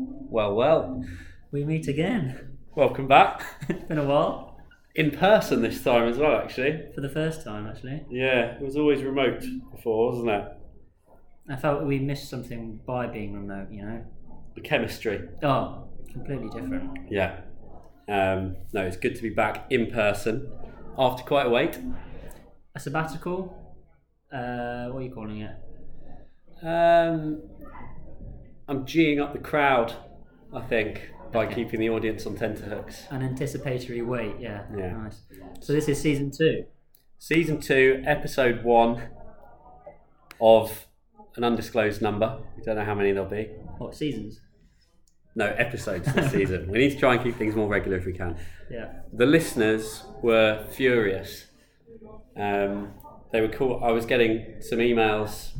Well, we meet again. Welcome back. It's been a while. In person this time as well, actually. For the first time, actually. Yeah, it was always remote before, wasn't it? I felt we missed something by being remote, you know? The chemistry. Oh, completely different. Yeah. No, it's good to be back in person after quite a wait. A sabbatical? What are you calling it? I'm geeing up the crowd, I think, by keeping the audience on tenterhooks. An anticipatory wait, yeah. Nice. So this is season 2? Season 2, episode 1 of an undisclosed number. We don't know how many there'll be. What, seasons? No, episodes this season. We need to try and keep things more regular if we can. Yeah. The listeners were furious. They were cool. I was getting some emails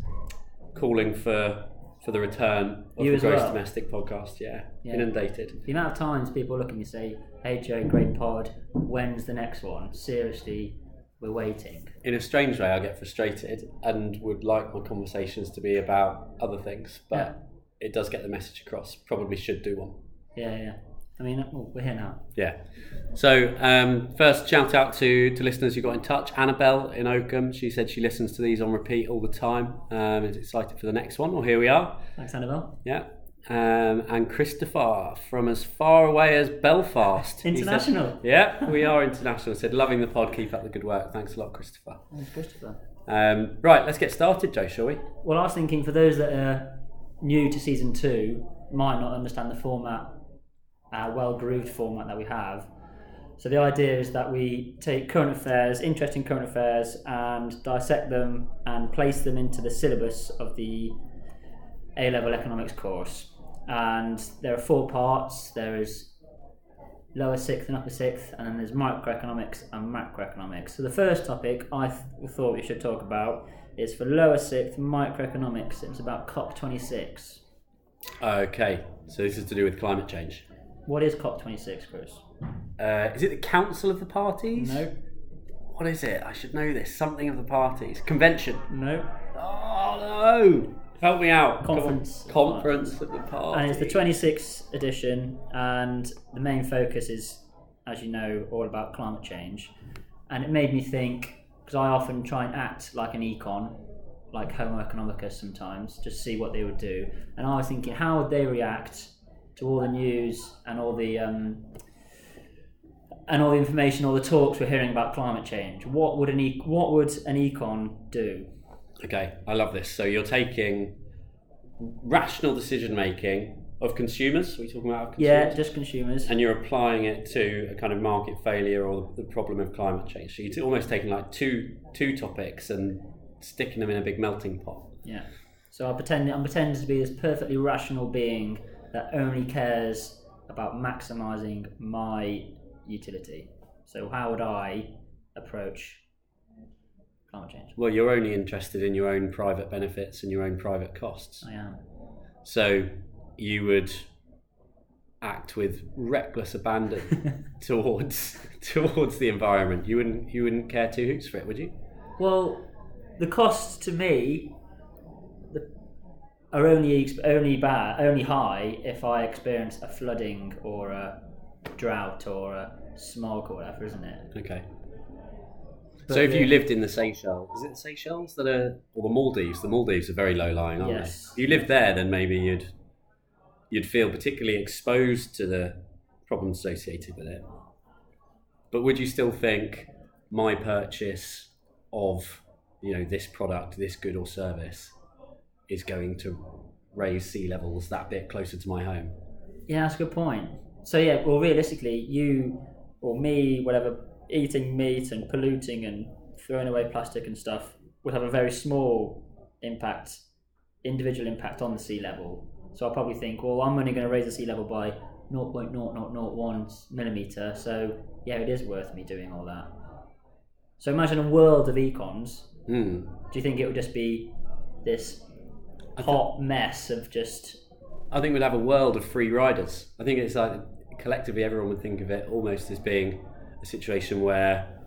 calling for the return of the Gross Domestic Podcast, yeah, inundated. The amount of times people are looking and say, "Hey Joe, great pod, when's the next one? Seriously, we're waiting." In a strange way, I get frustrated and would like my conversations to be about other things, but it does get the message across. Probably should do one. Yeah. I mean, we're here now. Yeah. So first shout out to listeners who got in touch. Annabelle in Oakham, she said she listens to these on repeat all the time and is excited for the next one. Well, here we are. Thanks, Annabelle. Yeah. And Christopher from as far away as Belfast. International. Said, yeah, we are international. Said, loving the pod, keep up the good work. Thanks a lot, Christopher. Thanks, Christopher. Right, let's get started, Joe, shall we? Well, I was thinking for those that are new to season 2, might not understand the format, our well-grooved format that we have. So the idea is that we take current affairs, interesting current affairs, and dissect them and place them into the syllabus of the A-level economics course. And there are 4 parts. There is lower sixth and upper sixth, and then there's microeconomics and macroeconomics. So the first topic I thought we should talk about is for lower sixth microeconomics. It's about COP26. Okay, so this is to do with climate change. What is COP26, Chris? Is it the Council of the Parties? No. What is it? I should know this. Something of the Parties. Convention? No. Oh, no. Help me out. Conference. Conference of the Parties. And it's the 26th edition, and the main focus is, as you know, all about climate change. And it made me think, because I often try and act like an econ, like Homo Economicus sometimes, just see what they would do. And I was thinking, how would they react to all the news and all the information, all the talks we're hearing about climate change? What would an econ do? Okay, I love this. So you're taking rational decision making of consumers. Are we talking about consumers? Yeah, just consumers. And you're applying it to a kind of market failure or the problem of climate change. So you're almost taking like two topics and sticking them in a big melting pot. Yeah. So I'm pretending to be this perfectly rational being that only cares about maximising my utility. So how would I approach climate change? Well, you're only interested in your own private benefits and your own private costs. I am. So you would act with reckless abandon towards the environment. You wouldn't care two hoots for it, would you? Well, the costs to me are only high if I experience a flooding or a drought or a smog or whatever, isn't it? Okay. But so if you lived in the Seychelles, is it the Seychelles that are, or the Maldives? The Maldives are very low-lying, aren't yes. they? If you lived there, then maybe you'd feel particularly exposed to the problems associated with it. But would you still think my purchase of, you know, this product, this good or service is going to raise sea levels that bit closer to my home? Yeah, that's a good point. So yeah, well realistically, you or me, whatever, eating meat and polluting and throwing away plastic and stuff would have a very small impact, individual impact on the sea level. So I'll probably think, well, I'm only going to raise the sea level by 0.0001 millimetre, so yeah, it is worth me doing all that. So imagine a world of econs. Mm. Do you think it would just be this hot mess of just... I think we'd have a world of free riders. I think it's like collectively everyone would think of it almost as being a situation where,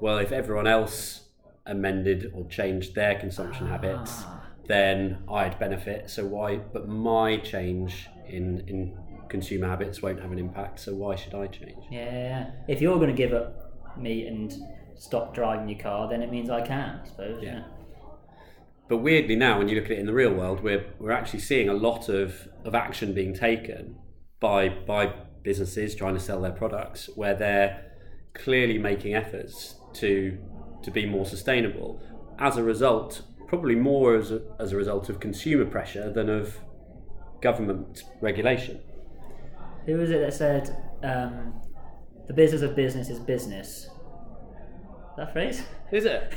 well, if everyone else amended or changed their consumption habits, then I'd benefit. So why? But my change in consumer habits won't have an impact. So why should I change? Yeah. If you're going to give up meat and stop driving your car, then it means I can, I suppose. Yeah. But weirdly now, when you look at it in the real world, we're actually seeing a lot of action being taken by businesses trying to sell their products, where they're clearly making efforts to be more sustainable. As a result, probably more as a result of consumer pressure than of government regulation. Who was it that said, the business of business is business? That phrase? Is it?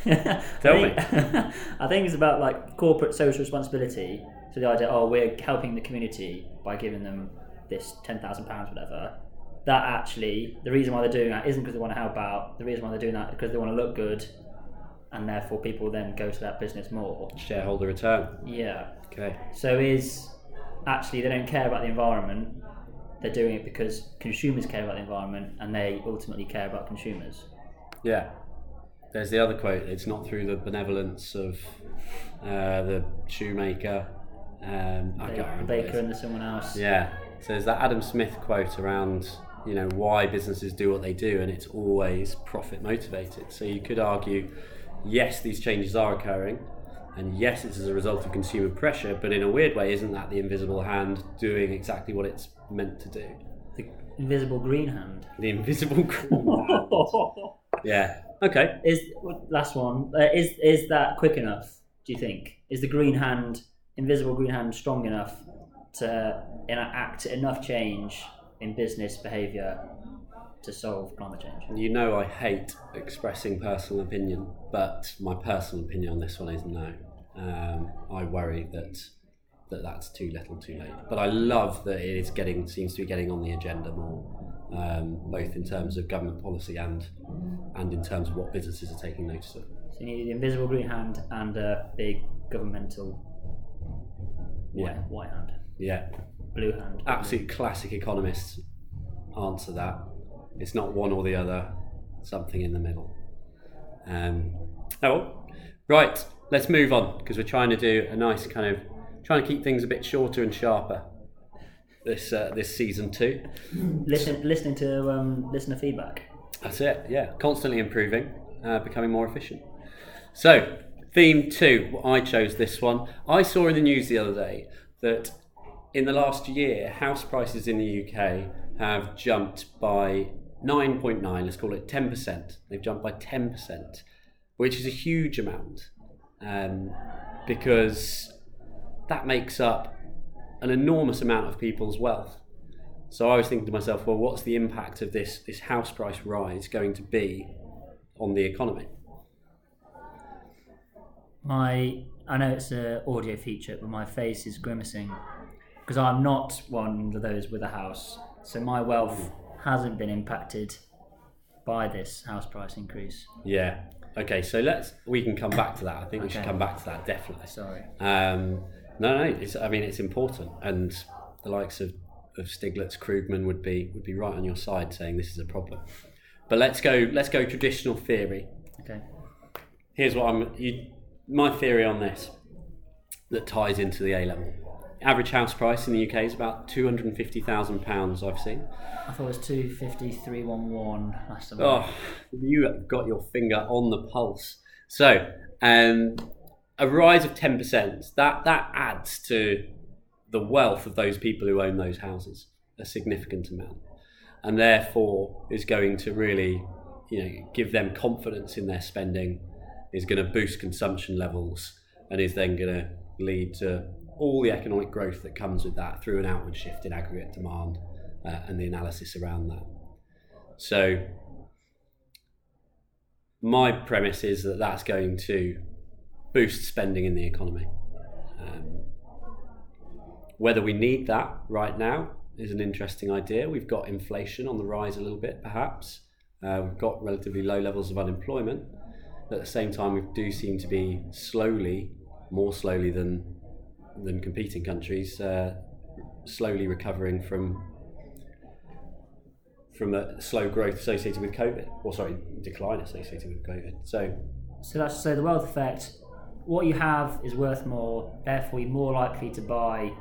Tell me. I think it's about like corporate social responsibility. So the idea, we're helping the community by giving them this £10,000, whatever. That actually, the reason why they're doing that isn't because they want to help out. The reason why they're doing that is because they want to look good, and therefore people then go to that business more. Shareholder return. Yeah. Okay. So is actually they don't care about the environment. They're doing it because consumers care about the environment, and they ultimately care about consumers. Yeah. There's the other quote, it's not through the benevolence of the shoemaker, the baker and the someone else. Yeah, so there's that Adam Smith quote around, why businesses do what they do, and it's always profit motivated. So you could argue, yes, these changes are occurring, and yes, it's as a result of consumer pressure, but in a weird way, isn't that the invisible hand doing exactly what it's meant to do? The invisible green hand. The invisible green hand. Yeah. Okay. Is that quick enough, do you think? Is the invisible green hand strong enough to enact enough change in business behaviour to solve climate change? I hate expressing personal opinion, but my personal opinion on this one is no. I worry that's too little too late. But I love that it is seems to be getting on the agenda more. Both in terms of government policy and in terms of what businesses are taking notice of. So you need the invisible green hand and a big governmental white hand. Yeah. Blue hand. Absolute classic economists answer that. It's not one or the other, something in the middle. Right, let's move on, because we're trying to do a nice trying to keep things a bit shorter and sharper. This season 2. Listening to listener feedback. That's it, yeah. Constantly improving, becoming more efficient. So, theme 2, I chose this one. I saw in the news the other day that in the last year, house prices in the UK have jumped by 9.9, let's call it 10%. They've jumped by 10%, which is a huge amount, because that makes up an enormous amount of people's wealth. So I was thinking to myself, well, what's the impact of this house price rise going to be on the economy? I know it's an audio feature, but my face is grimacing because I'm not one of those with a house. So my wealth hasn't been impacted by this house price increase. Yeah. Okay, so we can come back to that. I think we should come back to that, definitely. Sorry. No, it's important, and the likes of Stiglitz, Krugman would be right on your side saying this is a problem. But let's go traditional theory. Okay. Here's what my theory on this that ties into the A level. Average house price in the UK is about £250,000. I've seen. I thought it was 253,110 last time. Oh, you have got your finger on the pulse. So, a rise of 10%, that adds to the wealth of those people who own those houses, a significant amount, and therefore is going to really, give them confidence in their spending, is going to boost consumption levels, and is then going to lead to all the economic growth that comes with that through an outward shift in aggregate demand, and the analysis around that. So my premise is that that's going to boost spending in the economy. Whether we need that right now is an interesting idea. We've got inflation on the rise a little bit, perhaps. We've got relatively low levels of unemployment. But at the same time, we do seem to be more slowly than competing countries, slowly recovering from a slow growth associated with COVID, or decline associated with COVID. So the wealth effect what you have is worth more, therefore you're more likely to buy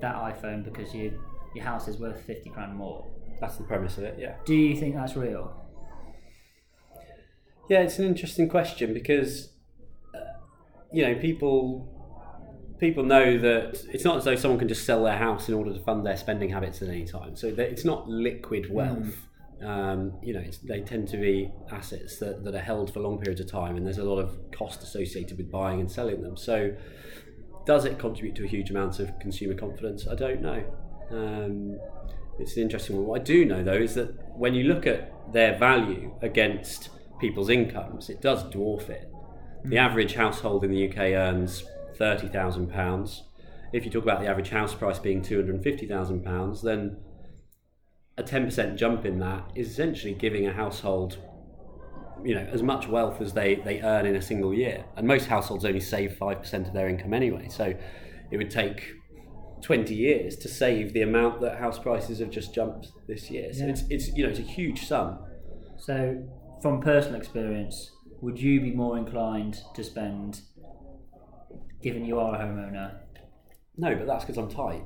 that iPhone because your house is worth 50 grand more. That's the premise of it, yeah. Do you think that's real? Yeah, it's an interesting question because, you know, people know that it's not as though someone can just sell their house in order to fund their spending habits at any time. So it's not liquid wealth. Mm. You know, they tend to be assets that are held for long periods of time, and there's a lot of cost associated with buying and selling them. So does it contribute to a huge amount of consumer confidence? I don't know. It's an interesting one. What I do know, though, is that when you look at their value against people's incomes, it does dwarf it. The average household in the UK earns £30,000. If you talk about the average house price being £250,000, then a 10% jump in that is essentially giving a household, you know, as much wealth as they earn in a single year. And most households only save 5% of their income anyway. So it would take 20 years to save the amount that house prices have just jumped this year. So it's you know, it's a huge sum. So from personal experience, would you be more inclined to spend, given you are a homeowner? No, but that's because I'm tight.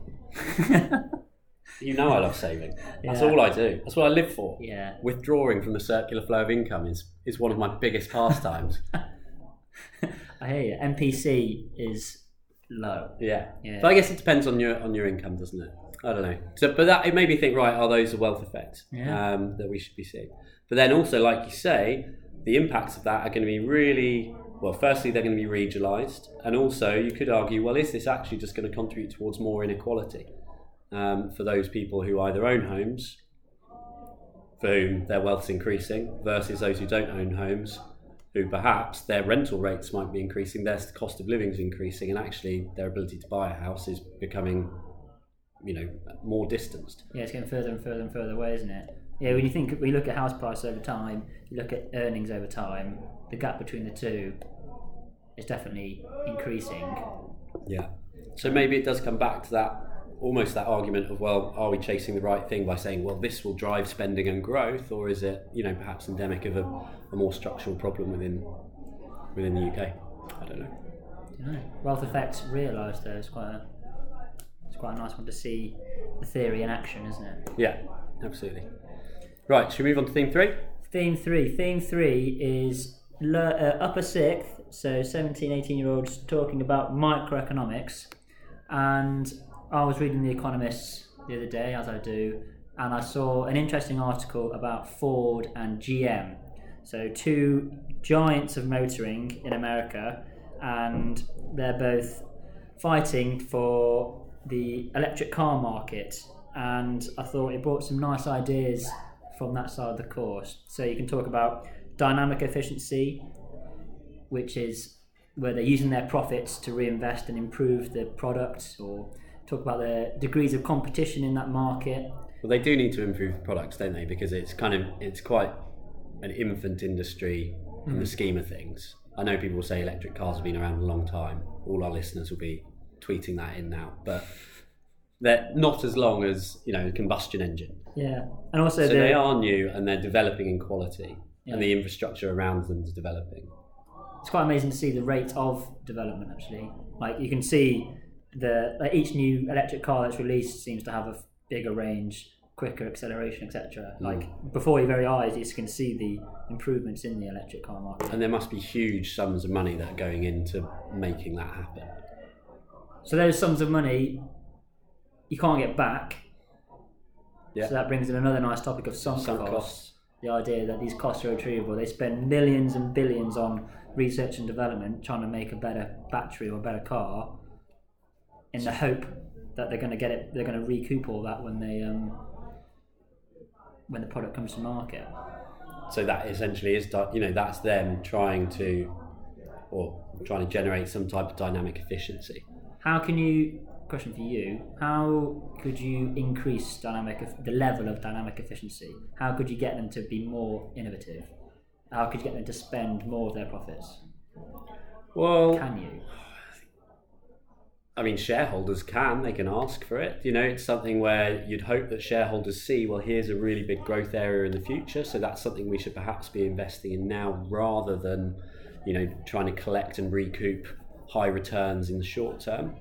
You know, I love saving. That's all I do. That's what I live for. Yeah. Withdrawing from the circular flow of income is one of my biggest pastimes. I hear you. MPC is low. Yeah. But I guess it depends on your income, doesn't it? I don't know. So, but that it made me think. Right, are those the wealth effects that we should be seeing? But then also, like you say, the impacts of that are going to be really, well, firstly, they're going to be regionalised. And also, you could argue, well, is this actually just going to contribute towards more inequality for those people who either own homes, for whom their wealth's increasing, versus those who don't own homes, who perhaps their rental rates might be increasing, their cost of living is increasing, and actually their ability to buy a house is becoming, you know, more distanced. Yeah, it's getting further and further and further away, isn't it? Yeah, when you look at house price over time, you look at earnings over time, the gap between the two is definitely increasing. Yeah. So maybe it does come back to that, almost that argument of, well, are we chasing the right thing by saying, well, this will drive spending and growth, or is it, you know, perhaps endemic of a more structural problem within the UK? I don't know. Wealth effects realised though, it's quite a nice one to see the theory in action, isn't it? Yeah, absolutely. Right, should we move on to theme three? Theme three is upper sixth, so 17, 18-year-olds talking about microeconomics. And I was reading The Economist the other day, as I do, and I saw an interesting article about Ford and GM. So two giants of motoring in America, and they're both fighting for the electric car market. And I thought it brought some nice ideas from that side of the course. So you can talk about dynamic efficiency, which is where they're using their profits to reinvest and improve the products, or talk about the degrees of competition in that market. Well, they do need to improve the products, don't they? Because it's quite an infant industry in the scheme of things. I know people will say electric cars have been around a long time. All our listeners will be tweeting that in now, but they're not as long as, you know, a combustion engine. Yeah, and also so they are new and they're developing in quality, and the infrastructure around them is developing. It's quite amazing to see the rate of development, actually. Like, you can see each new electric car that's released seems to have a bigger range, quicker acceleration, etc. Like, before your very eyes, you can see the improvements in the electric car market. And there must be huge sums of money that are going into making that happen. So those sums of money you can't get back. Yeah. So that brings in another nice topic of sunk costs. The idea that these costs are retrievable. They spend millions and billions on research and development trying to make a better battery or a better car in the hope that they're going to get it, they're going to recoup all that when the product comes to market. So that essentially is, you know, that's them trying to generate some type of dynamic efficiency. Question for you: how could you increase the level of dynamic efficiency? How could you get them to be more innovative? How could you get them to spend more of their profits? Well, can you? I mean, shareholders can. They can ask for it. You know, it's something where you'd hope that shareholders see, well, here's a really big growth area in the future, so that's something we should perhaps be investing in now, rather than, you know, trying to collect and recoup high returns in the short term.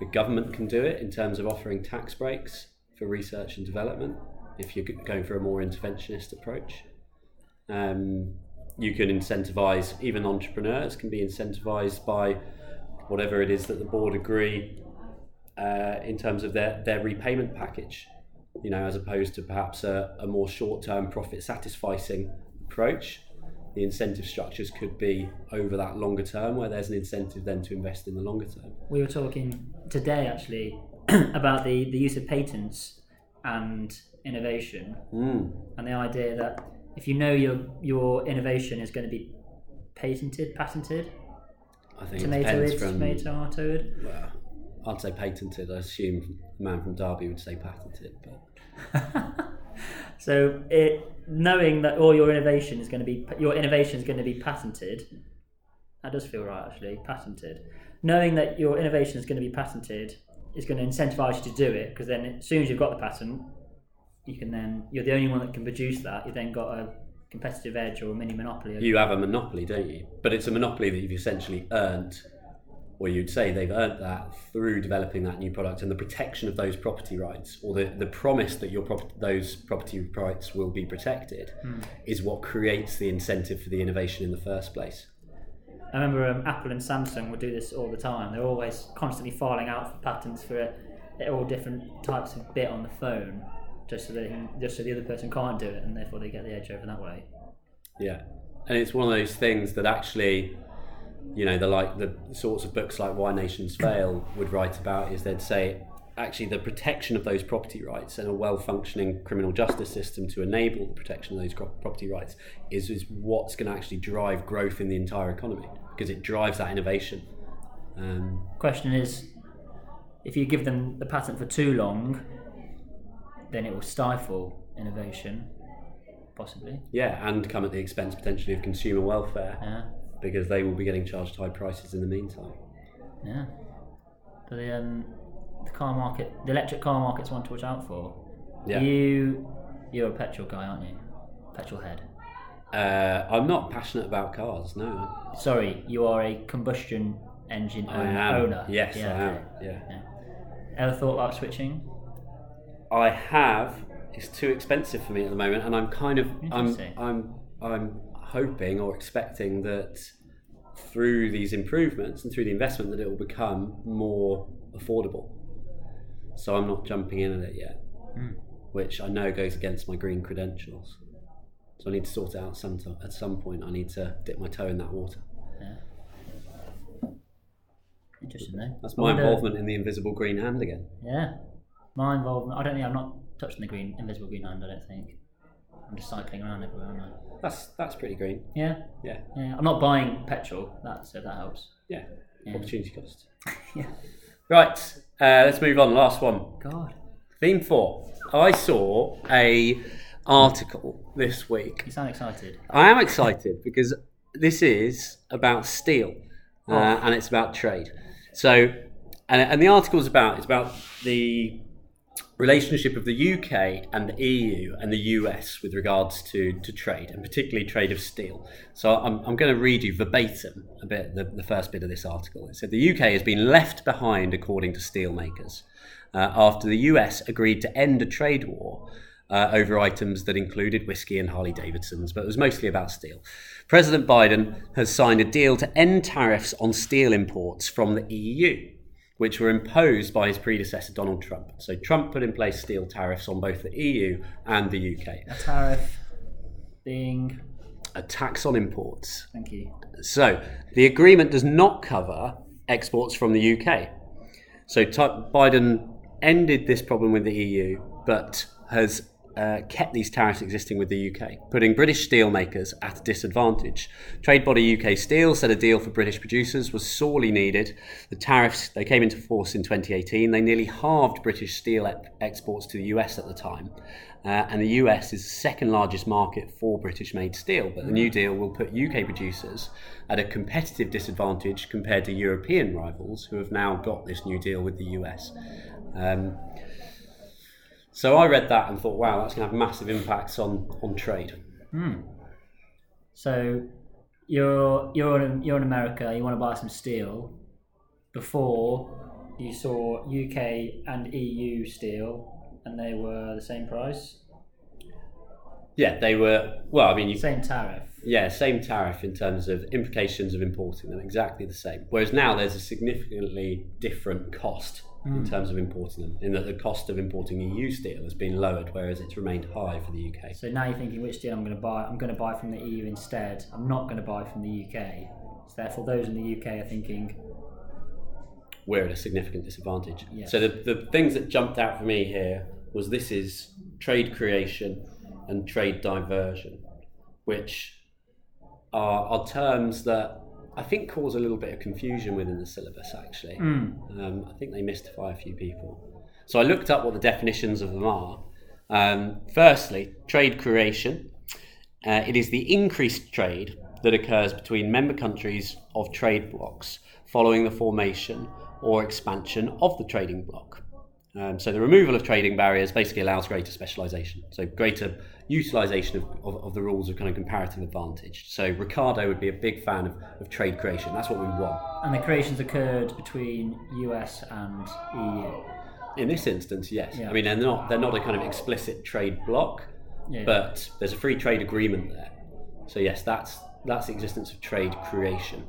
The government can do it in terms of offering tax breaks for research and development if you're going for a more interventionist approach. You can incentivize, even entrepreneurs can be incentivized by whatever it is that the board agree in terms of their repayment package, you know, as opposed to perhaps a more short-term profit-satisfying approach. The incentive structures could be over that longer term, where there's an incentive then to invest in the longer term. We were talking today, actually, about the use of patents and innovation, and the idea that if you know your innovation is going to be patented, I think tomatoed. Well, I'd say patented. I assume the man from Derby would say patented, but. So knowing that all your innovation is going to be patented, that does feel right actually. Patented. Knowing that your innovation is going to be patented is going to incentivize you to do it, because then as soon as you've got the patent, you're the only one that can produce that. You've then got a competitive edge or a mini monopoly. You have a monopoly, don't you? But it's a monopoly that you've essentially earned, or you'd say they've earned that through developing that new product and the protection of those property rights, or the promise that those property rights will be protected, is what creates the incentive for the innovation in the first place. I remember Apple and Samsung would do this all the time. They're always constantly filing out for patents for all different types of bit on the phone, just so the other person can't do it, and therefore they get the edge over that way. Yeah, and it's one of those things that actually, you know, the sorts of books like Why Nations Fail would write about is they'd say actually the protection of those property rights and a well-functioning criminal justice system to enable the protection of those property rights is what's going to actually drive growth in the entire economy, because it drives that innovation. Question is, if you give them the patent for too long, then it will stifle innovation, possibly. Yeah, and come at the expense potentially of consumer welfare. Yeah. Because they will be getting charged high prices in the meantime. Yeah, but the car market, the electric car market's one to watch out for. Yeah, you're a petrol guy, aren't you? Petrol head. I'm not passionate about cars. No. Sorry, you are a combustion engine owner. Yes, yeah. I am. Yeah. Ever thought about switching? I have. It's too expensive for me at the moment, and I'm hoping or expecting that through these improvements and through the investment that it will become more affordable. So I'm not jumping in at it yet, which I know goes against my green credentials. So I need to sort it out sometime. At some point I need to dip my toe in that water. Yeah. Interesting though. That's my involvement in the invisible green hand again. Yeah. My involvement, I'm not touching the invisible green hand, I don't think. I'm just cycling around everywhere, aren't I? That's pretty green. Yeah. I'm not buying petrol, so that helps. Yeah. Opportunity cost. Yeah. Right, let's move on. Last one. God. Theme 4. I saw an article this week. You sound excited. I am excited because this is about steel, and it's about trade. So, and the article is about the relationship of the UK and the EU and the US with regards to trade, and particularly trade of steel. So I'm going to read you verbatim a bit the first bit of this article. It said the UK has been left behind, according to steelmakers, after the US agreed to end a trade war over items that included whiskey and Harley Davidsons, but it was mostly about steel. President Biden has signed a deal to end tariffs on steel imports from the EU, which were imposed by his predecessor, Donald Trump. So Trump put in place steel tariffs on both the EU and the UK. A tariff being? A tax on imports. Thank you. So the agreement does not cover exports from the UK. So Biden ended this problem with the EU, but has kept these tariffs existing with the UK, putting British steelmakers at a disadvantage. Trade body UK Steel said a deal for British producers was sorely needed. The tariffs, they came into force in 2018. They nearly halved British steel exports to the US at the time. And the US is the second largest market for British-made steel, but the new deal will put UK producers at a competitive disadvantage compared to European rivals who have now got this new deal with the US. So I read that and thought, wow, that's going to have massive impacts on trade. So you're in America, you want to buy some steel, Before, you saw UK and EU steel, and they were the same price. Yeah, they were, well, I mean... same tariff. Yeah, same tariff in terms of implications of importing them, exactly the same. Whereas now there's a significantly different cost in terms of importing them, in that the cost of importing EU steel has been lowered, whereas it's remained high for the UK. So now you're thinking, which steel I'm going to buy? I'm going to buy from the EU instead. I'm not going to buy from the UK. So therefore, those in the UK are thinking... we're at a significant disadvantage. Yes. So the things that jumped out for me here was this is trade creation and trade diversion, which are terms that I think cause a little bit of confusion within the syllabus, actually. I think they mystify a few people. So I looked up what the definitions of them are. Firstly, trade creation. It is the increased trade that occurs between member countries of trade blocs following the formation or expansion of the trading bloc. So the removal of trading barriers basically allows greater specialization, so greater utilization of the rules of kind of comparative advantage. So Ricardo would be a big fan of trade creation. That's what we want. And the creations occurred between US and EU. In this instance, yes. Yeah. I mean, they're not a kind of explicit trade bloc, but there's a free trade agreement there. So yes, that's the existence of trade creation.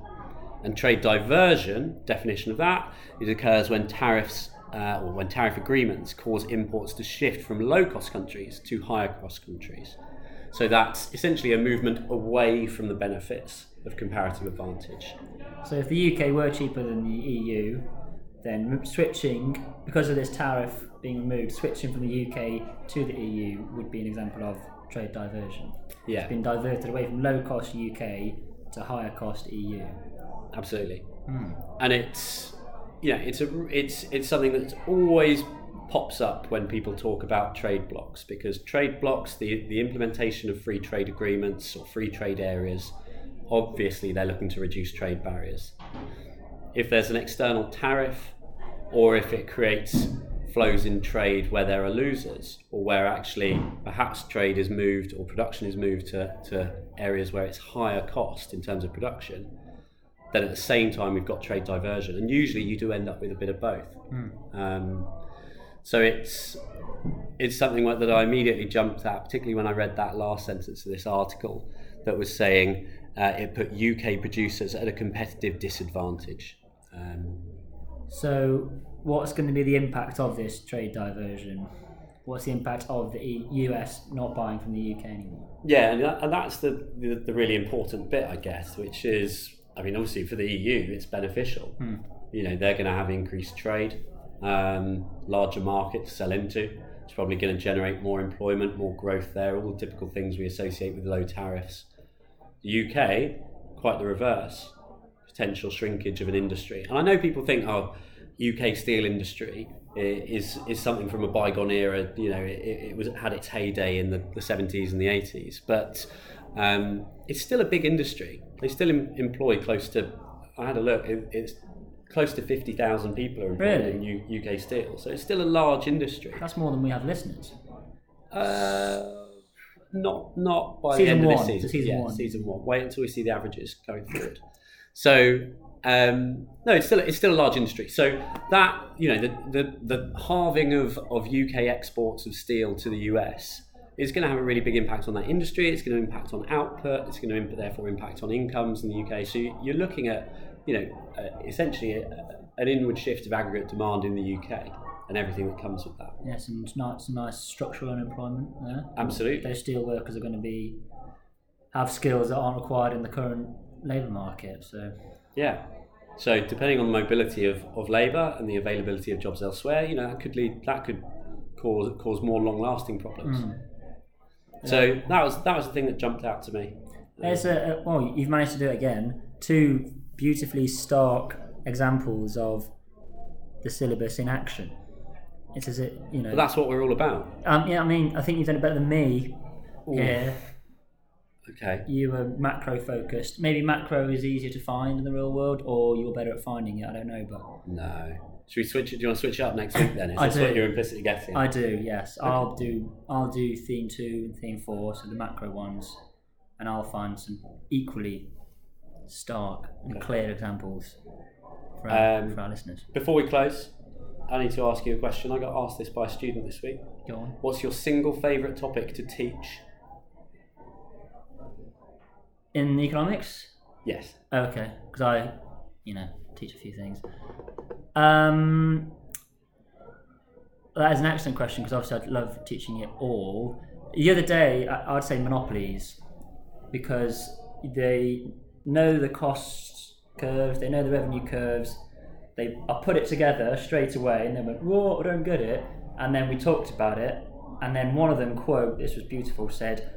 And trade diversion, definition of that, it occurs when tariffs or when tariff agreements cause imports to shift from low-cost countries to higher-cost countries. So that's essentially a movement away from the benefits of comparative advantage. So if the UK were cheaper than the EU, then switching, because of this tariff being removed, switching from the UK to the EU would be an example of trade diversion. Yeah. It's been diverted away from low-cost UK to higher-cost EU. Absolutely. And it's something that's always pops up when people talk about trade blocs, because trade blocs, the implementation of free trade agreements or free trade areas, obviously they're looking to reduce trade barriers. If there's an external tariff, or if it creates flows in trade where there are losers, or where actually perhaps trade is moved or production is moved to areas where it's higher cost in terms of production, then at the same time we've got trade diversion, and usually you do end up with a bit of both. So it's something that I immediately jumped at, particularly when I read that last sentence of this article that was saying it put UK producers at a competitive disadvantage. So what's going to be the impact of this trade diversion? What's the impact of the US not buying from the UK anymore? Yeah, and that's the really important bit, I guess, which is, I mean, obviously for the EU, it's beneficial. You know, they're going to have increased trade, larger markets to sell into. It's probably going to generate more employment, more growth there, all the typical things we associate with low tariffs. The UK, quite the reverse, potential shrinkage of an industry. And I know people think, UK steel industry is something from a bygone era. You know, it had its heyday in the 70s and the 80s, but it's still a big industry. They still employ close to, I had a look, it's close to 50,000 people are employed in UK Steel. So it's still a large industry. That's more than we have listeners. Not by the end of this season. Season one. Wait until we see the averages going forward. So no, it's still a large industry. So that, you know, the halving of UK exports of steel to the US is going to have a really big impact on that industry. It's going to impact on output. It's going to therefore impact on incomes in the UK. So you're looking at, you know, essentially an inward shift of aggregate demand in the UK and everything that comes with that. Yes, and some nice structural unemployment there. Absolutely. Those steel workers are going to have skills that aren't required in the current labour market. So yeah. So depending on the mobility of labour and the availability of jobs elsewhere, you know, that could cause more long-lasting problems. So that was the thing that jumped out to me. There's you've managed to do it again. Two beautifully stark examples of the syllabus in action. It's as it, you know. But that's what we're all about. Yeah, I mean, I think you've done it better than me. Here. Okay. You were macro focused. Maybe macro is easier to find in the real world, or you're better at finding it. I don't know, but no. Should we switch it? Do you want to switch it up next week then? Is this what you're implicitly guessing? I do, yes. Okay. I'll do theme 2 and theme 4, so the macro ones, and I'll find some equally stark and clear examples for our listeners. Before we close, I need to ask you a question. I got asked this by a student this week. Go on. What's your single favourite topic to teach? In economics? Yes. Okay, because I, teach a few things. That is an excellent question, because obviously I'd love teaching it all. The other day, I'd say monopolies, because they know the cost curves, they know the revenue curves, they put it together straight away, and they went, whoa, I don't get it. And then we talked about it, and then one of them, quote, this was beautiful, said,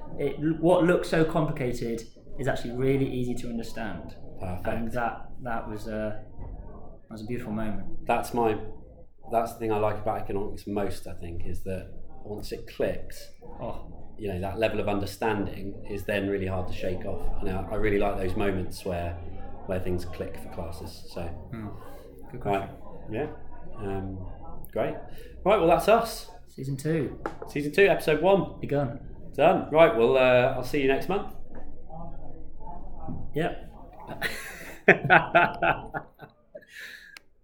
what looks so complicated is actually really easy to understand. Perfect. And that was a beautiful moment. That's the thing I like about economics most, I think, is that once it clicks, that level of understanding is then really hard to shake off. I really like those moments where things click for classes. So, good question. Right. Yeah, great. Right, well, that's us. Season 2, episode 1. Begun. Done. Right, well, I'll see you next month. Yep.